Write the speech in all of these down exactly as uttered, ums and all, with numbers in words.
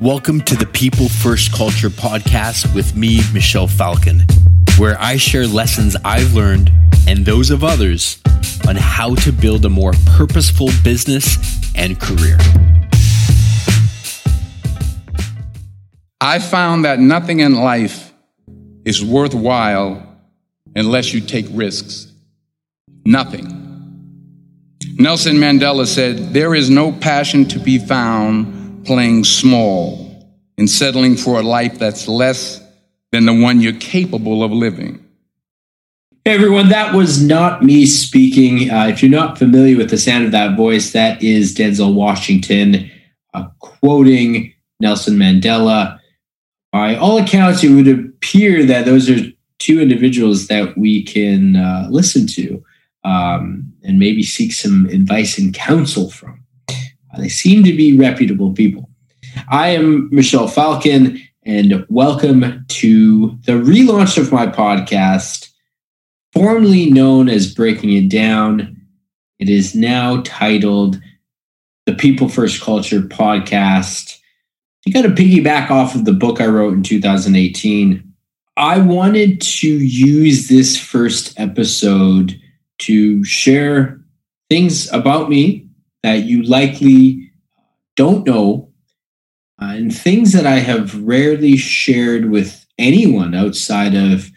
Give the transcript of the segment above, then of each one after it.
Welcome to the People First Culture Podcast with me, Michelle Falcon, where I share lessons I've learned and those of others on how to build a more purposeful business and career. I found that nothing in life is worthwhile unless you take risks. Nothing. Nelson Mandela said, "There is no passion to be found playing small and settling for a life that's less than the one you're capable of living." Hey everyone, that was not me speaking. Uh, if you're not familiar with the sound of that voice, that is Denzel Washington uh, quoting Nelson Mandela. By all accounts, it would appear that those are two individuals that we can uh, listen to um, and maybe seek some advice and counsel from. Uh, they seem to be reputable people. I am Michelle Falcon, and welcome to the relaunch of my podcast, formerly known as Breaking It Down. It is now titled The People First Culture Podcast. You got to piggyback off of the book I wrote in two thousand eighteen. I wanted to use this first episode to share things about me that you likely don't know, uh, and things that I have rarely shared with anyone outside of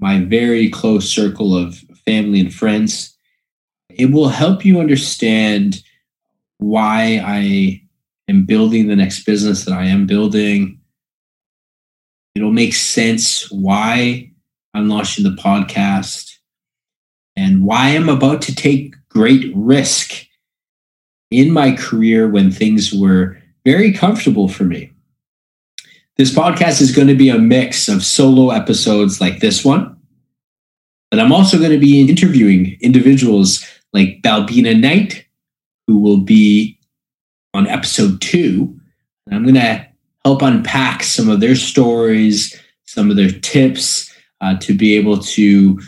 my very close circle of family and friends. It will help you understand why I am building the next business that I am building. It'll make sense why I'm launching the podcast and why I'm about to take great risk in my career when things were very comfortable for me. This podcast is going to be a mix of solo episodes like this one, but I'm also going to be interviewing individuals like Balbina Knight, who will be on episode two. And I'm going to help unpack some of their stories, some of their tips uh, to be able to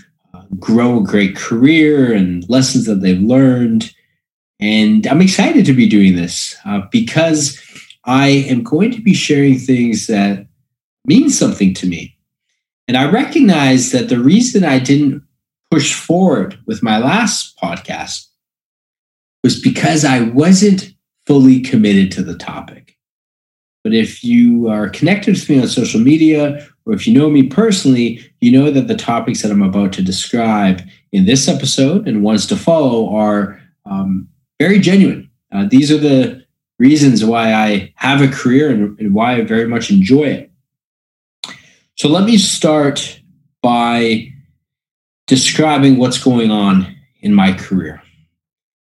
grow a great career and lessons that they've learned. And I'm excited to be doing this uh, because I am going to be sharing things that mean something to me. And I recognize that the reason I didn't push forward with my last podcast was because I wasn't fully committed to the topic. But if you are connected with me on social media, or if you know me personally, you know that the topics that I'm about to describe in this episode and ones to follow are um, very genuine. Uh, these are the reasons why I have a career and, and why I very much enjoy it. So let me start by describing what's going on in my career.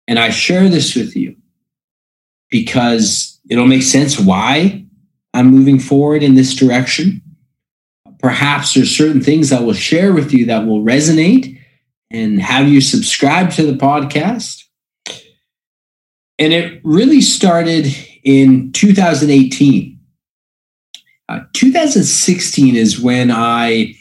And I share this with you because it'll make sense why I'm moving forward in this direction. Perhaps there's certain things I will share with you that will resonate and have you subscribe to the podcast. And it really started in two thousand eighteen. Uh, two thousand sixteen is when I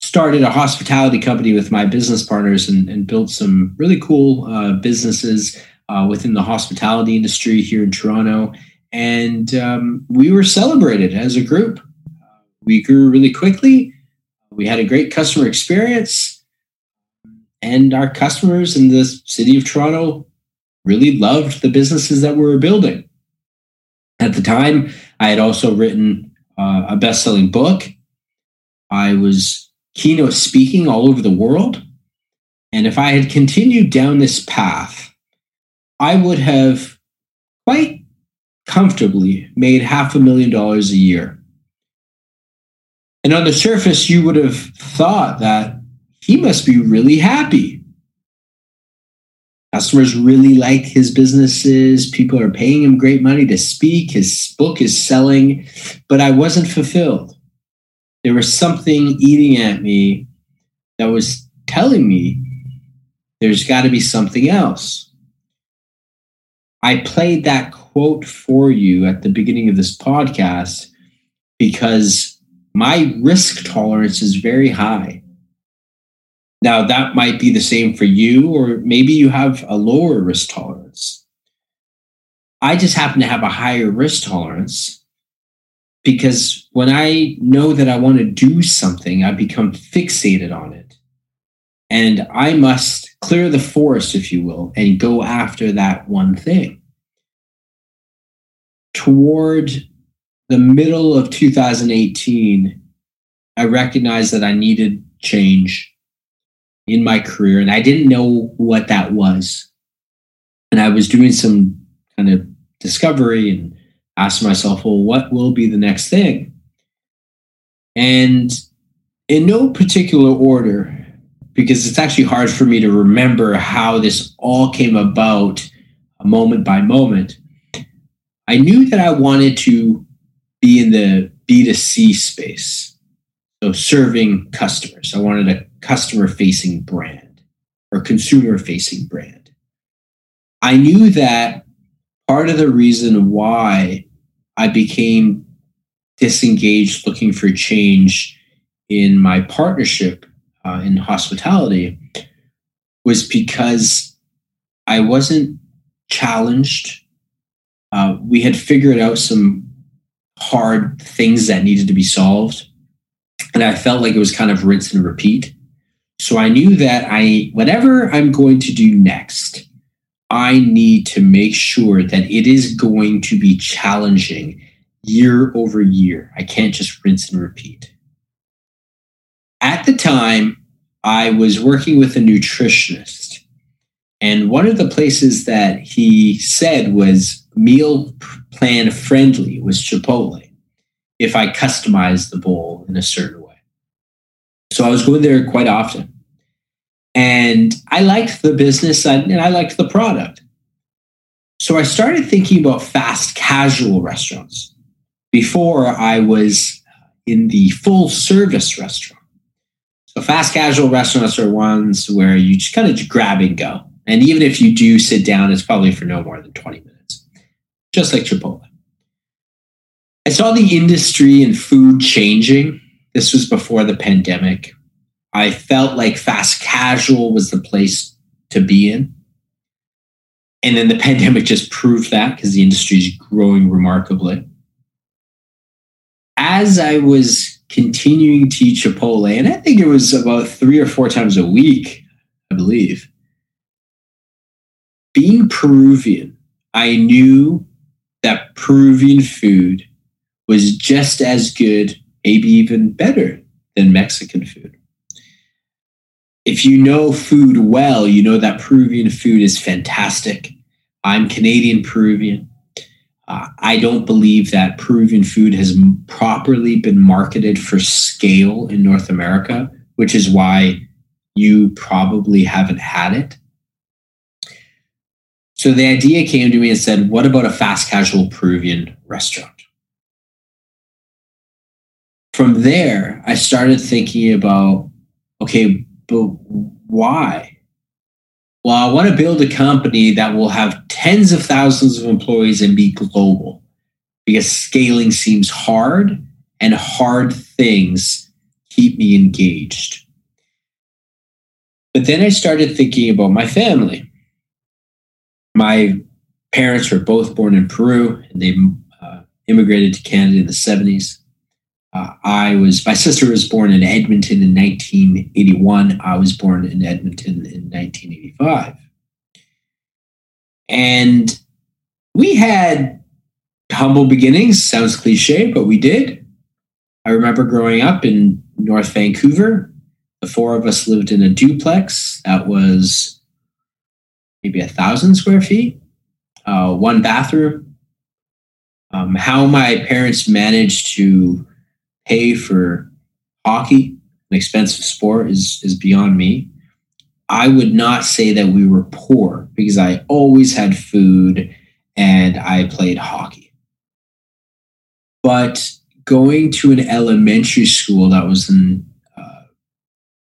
started a hospitality company with my business partners and, and built some really cool uh, businesses uh, within the hospitality industry here in Toronto. And um, we were celebrated as a group. We grew really quickly. We had a great customer experience. And our customers in the city of Toronto really loved the businesses that we were building. At the time, I had also written uh, a best-selling book. I was keynote speaking all over the world. And if I had continued down this path, I would have quite comfortably made half a million dollars a year. And on the surface, you would have thought that he must be really happy. Customers really like his businesses. People are paying him great money to speak. His book is selling. But I wasn't fulfilled. There was something eating at me that was telling me there's got to be something else. I played that quote for you at the beginning of this podcast because my risk tolerance is very high. Now, that might be the same for you, or maybe you have a lower risk tolerance. I just happen to have a higher risk tolerance, Because when I know that I want to do something, I become fixated on it. And I must clear the forest, if you will, and go after that one thing. Toward the middle of two thousand eighteen, I recognized that I needed change in my career, and I didn't know what that was. And I was doing some kind of discovery and asked myself, well, what will be the next thing? And in no particular order, because it's actually hard for me to remember how this all came about moment by moment, I knew that I wanted to be in the B two C space, so serving customers. I wanted a customer-facing brand or consumer-facing brand. I knew that part of the reason why I became disengaged looking for change in my partnership uh, in hospitality was because I wasn't challenged. Uh, we had figured out some hard things that needed to be solved, and I felt like it was kind of rinse and repeat. So I knew that I, whatever I'm going to do next, I need to make sure that it is going to be challenging year over year. I can't just rinse and repeat. At the time, I was working with a nutritionist, and one of the places that he said was meal plan friendly was Chipotle, if I customized the bowl in a certain way. So I was going there quite often. And I liked the business and I liked the product. So I started thinking about fast casual restaurants before I was in the full service restaurant. So fast casual restaurants are ones where you just kind of grab and go. And even if you do sit down, it's probably for no more than twenty minutes. Just like Chipotle. I saw the industry and food changing. This was before the pandemic. I felt like fast casual was the place to be in. And then the pandemic just proved that because the industry is growing remarkably. As I was continuing to eat Chipotle, and I think it was about three or four times a week, I believe, being Peruvian, I knew that Peruvian food was just as good, maybe even better than Mexican food. If you know food well, you know that Peruvian food is fantastic. I'm Canadian Peruvian. Uh, I don't believe that Peruvian food has properly been marketed for scale in North America, which is why you probably haven't had it. So the idea came to me and said, what about a fast casual Peruvian restaurant? From there, I started thinking about, okay, but why? Well, I want to build a company that will have tens of thousands of employees and be global, because scaling seems hard, and hard things keep me engaged. But then I started thinking about my family. My parents were both born in Peru, and they uh, immigrated to Canada in the seventies. Uh, I was, my sister was born in Edmonton in nineteen eighty-one. I was born in Edmonton in nineteen eighty-five. And we had humble beginnings. Sounds cliche, but we did. I remember growing up in North Vancouver. The four of us lived in a duplex that was maybe a thousand square feet, uh, one bathroom. Um, how my parents managed to pay for hockey, an expensive sport, is, is beyond me. I would not say that we were poor because I always had food and I played hockey. But going to an elementary school that was in uh,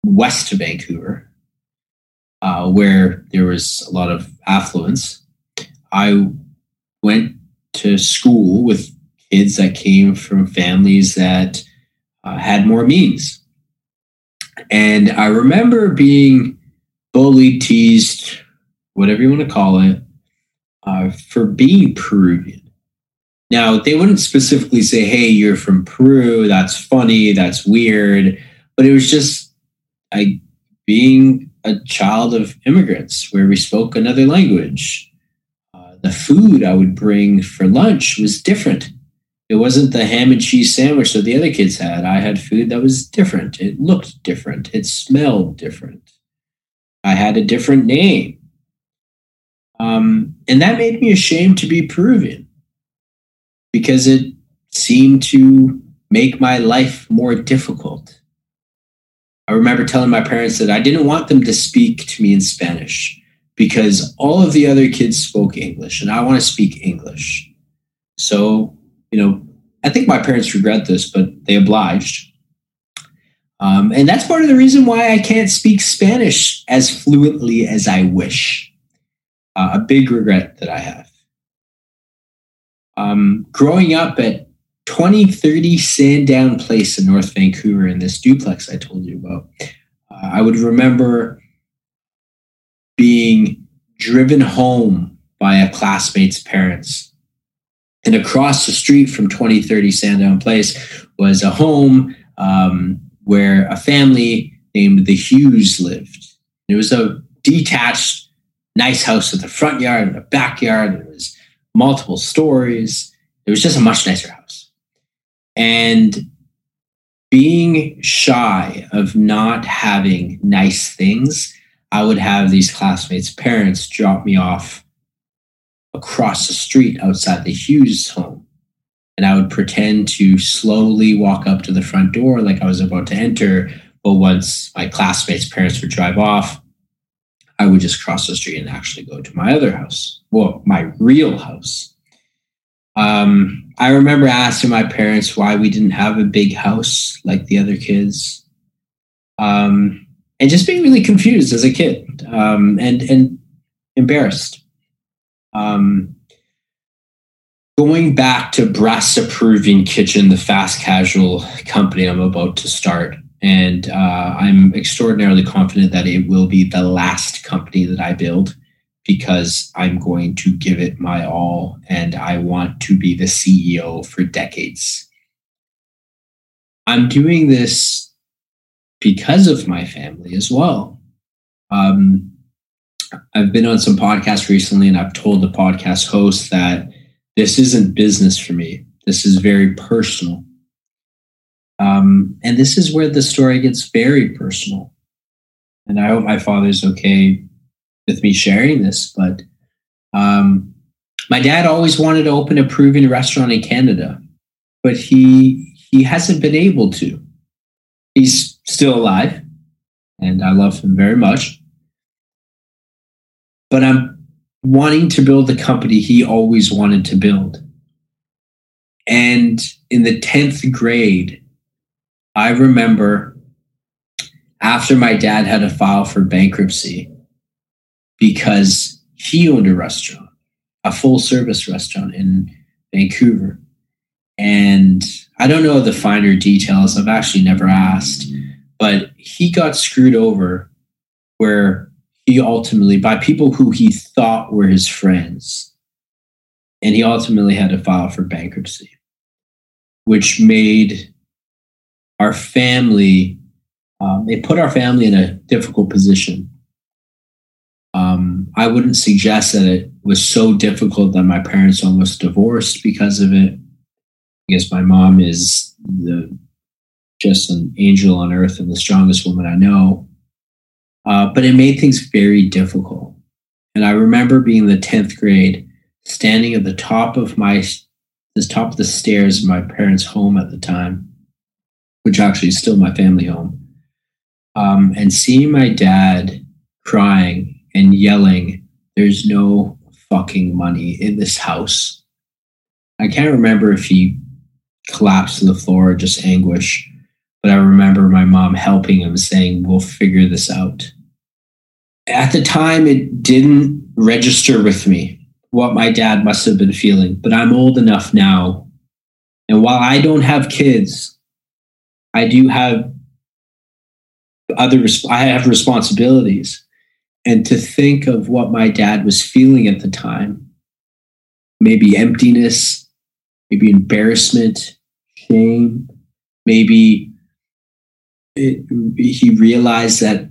west of Vancouver, Uh, where there was a lot of affluence. I went to school with kids that came from families that uh, had more means. And I remember being bullied, teased, whatever you want to call it, uh, for being Peruvian. Now, they wouldn't specifically say, hey, you're from Peru. That's funny. That's weird. But it was just I being a child of immigrants where we spoke another language. Uh, the food I would bring for lunch was different. It wasn't the ham and cheese sandwich that the other kids had. I had food that was different. It looked different. It smelled different. I had a different name. Um, and that made me ashamed to be Peruvian because it seemed to make my life more difficult. I remember telling my parents that I didn't want them to speak to me in Spanish because all of the other kids spoke English and I want to speak English. So, you know, I think my parents regret this, but they obliged. Um, and that's part of the reason why I can't speak Spanish as fluently as I wish. Uh, a big regret that I have. Um, growing up at twenty thirty Sandown Place in North Vancouver in this duplex I told you about, uh, I would remember being driven home by a classmate's parents. And across the street from twenty thirty Sandown Place was a home um, where a family named the Hughes lived. It was a detached, nice house with a front yard and a backyard. It was multiple stories. It was just a much nicer house. And being shy of not having nice things, I would have these classmates' parents drop me off across the street outside the Hughes home. And I would pretend to slowly walk up to the front door like I was about to enter. But once my classmates' parents would drive off, I would just cross the street and actually go to my other house. Well, my real house. Um, I remember asking my parents why we didn't have a big house like the other kids. Um, and just being really confused as a kid um, and, and embarrassed. Um, going back to Brass Approving Kitchen, the fast casual company I'm about to start. And uh, I'm extraordinarily confident that it will be the last company that I build because I'm going to give it my all and I want to be the C E O for decades. I'm doing this because of my family as well. Um, I've been on some podcasts recently and I've told the podcast host that this isn't business for me. This is very personal. Um, and this is where the story gets very personal. And I hope my father's okay with me sharing this, but um, my dad always wanted to open a Peruvian restaurant in Canada, but he, he hasn't been able to. He's still alive and I love him very much. But I'm wanting to build the company he always wanted to build. And in the tenth grade, I remember after my dad had to file for bankruptcy because he owned a restaurant, a full service restaurant in Vancouver. And I don't know the finer details. I've actually never asked, but he got screwed over where he ultimately, by people who he thought were his friends, and he ultimately had to file for bankruptcy, which made our family, um, it put our family in a difficult position. Um, I wouldn't suggest that it was so difficult that my parents almost divorced because of it. I guess my mom is the, just an angel on earth and the strongest woman I know. Uh, but it made things very difficult. And I remember being in the tenth grade, standing at the top of my, the top of the stairs of my parents' home at the time, which actually is still my family home, um, and seeing my dad crying and yelling, "There's no fucking money in this house." I can't remember if he collapsed to the floor or just anguish. But I remember my mom helping him saying, "We'll figure this out." At the time, it didn't register with me what my dad must have been feeling, but I'm old enough now. And while I don't have kids, I do have other, I have responsibilities. And to think of what my dad was feeling at the time, maybe emptiness, maybe embarrassment, shame. Maybe it, he realized that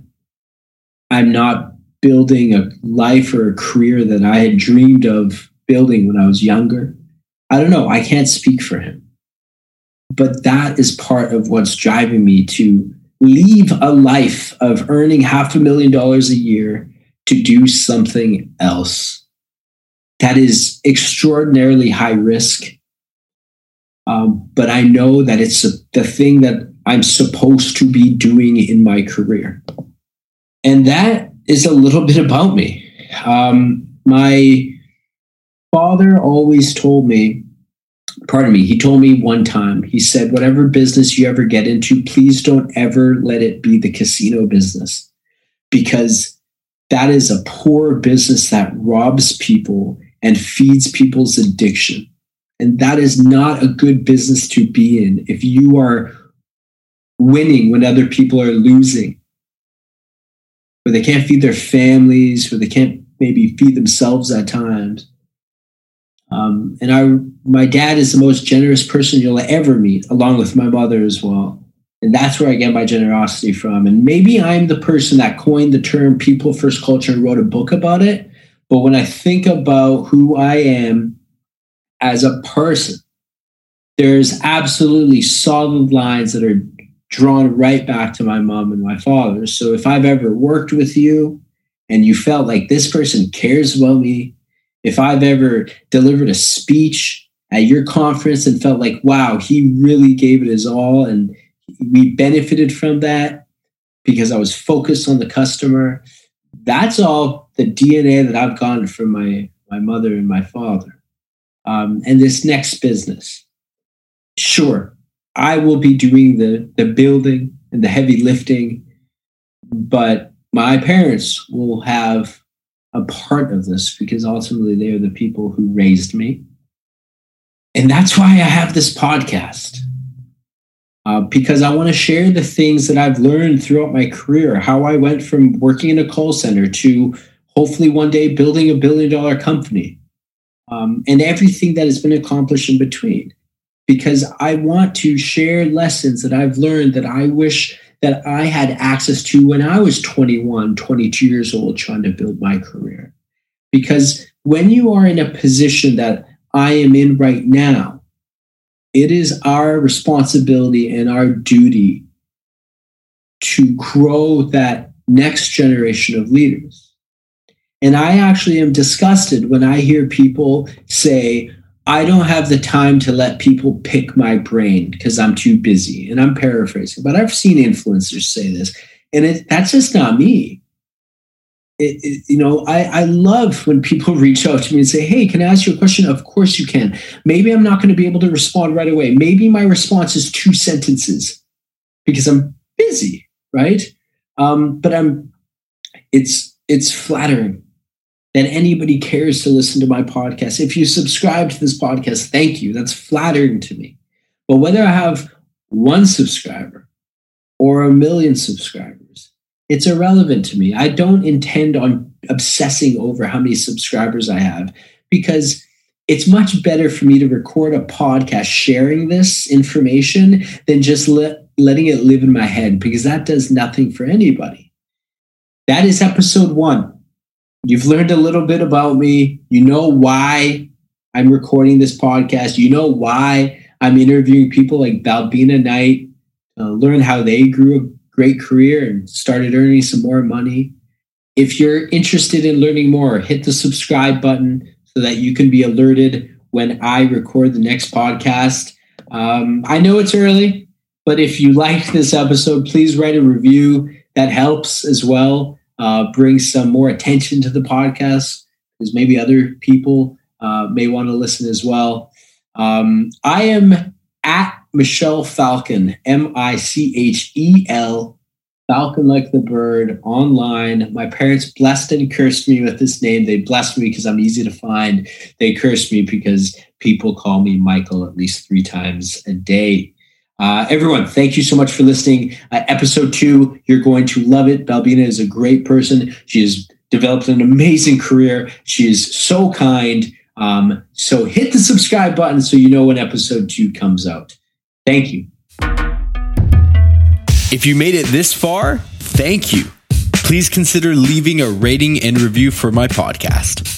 I'm not building a life or a career that I had dreamed of building when I was younger. I don't know. I can't speak for him. But that is part of what's driving me to leave a life of earning half a million dollars a year to do something else. That is extraordinarily high risk. Um, but I know that it's a, the thing that I'm supposed to be doing in my career. And that is a little bit about me. Um, my father always told me, pardon me, he told me one time, he said, whatever business you ever get into, please don't ever let it be the casino business, because that is a poor business that robs people and feeds people's addiction. And that is not a good business to be in if you are winning when other people are losing, where they can't feed their families, where they can't maybe feed themselves at times. Um, and I, my dad is the most generous person you'll ever meet, along with my mother as well. And that's where I get my generosity from. And maybe I'm the person that coined the term people first culture and wrote a book about it. But when I think about who I am as a person, there's absolutely solid lines that are drawn right back to my mom and my father. So if I've ever worked with you and you felt like this person cares about me, if I've ever delivered a speech at your conference and felt like, wow, he really gave it his all and we benefited from that because I was focused on the customer, that's all the D N A that I've gotten from my, my mother and my father. Um, and this next business, sure, I will be doing the, the building and the heavy lifting, but my parents will have a part of this because ultimately they are the people who raised me. And that's why I have this podcast, uh, because I want to share the things that I've learned throughout my career, how I went from working in a call center to hopefully one day building a billion dollar company, um, and everything that has been accomplished in between, because I want to share lessons that I've learned that I wish that I had access to when I was twenty-one, twenty-two years old, trying to build my career. Because when you are in a position that I am in right now, it is our responsibility and our duty to grow that next generation of leaders. And I actually am disgusted when I hear people say, I don't have the time to let people pick my brain because I'm too busy. And I'm paraphrasing, but I've seen influencers say this, and it, that's just not me. It, it, you know, I, I love when people reach out to me and say, hey, can I ask you a question? Of course you can. Maybe I'm not going to be able to respond right away. Maybe my response is two sentences because I'm busy, right? Um, but I'm, it's, it's flattering that anybody cares to listen to my podcast. If you subscribe to this podcast, thank you. That's flattering to me. But whether I have one subscriber or a million subscribers, it's irrelevant to me. I don't intend on obsessing over how many subscribers I have, because it's much better for me to record a podcast sharing this information than just let, letting it live in my head, because that does nothing for anybody. That is episode one. You've learned a little bit about me. You know why I'm recording this podcast. You know why I'm interviewing people like Balbina Knight, uh, learn how they grew a great career and started earning some more money. If you're interested in learning more, hit the subscribe button so that you can be alerted when I record the next podcast. Um, I know it's early, but if you liked this episode, please write a review. That helps as well. Uh, bring some more attention to the podcast, because maybe other people uh, may want to listen as well. Um, I am at Michelle Falcon, M I C H E L, Falcon like the bird, online. My parents blessed and cursed me with this name. They blessed me because I'm easy to find. They cursed me because people call me Michael at least three times a day. Uh, everyone, thank you so much for listening. Uh, episode two, you're going to love it. Balbina is a great person. She has developed an amazing career. She is so kind. Um, so hit the subscribe button so you know when episode two comes out. Thank you. If you made it this far, thank you. Please consider leaving a rating and review for my podcast.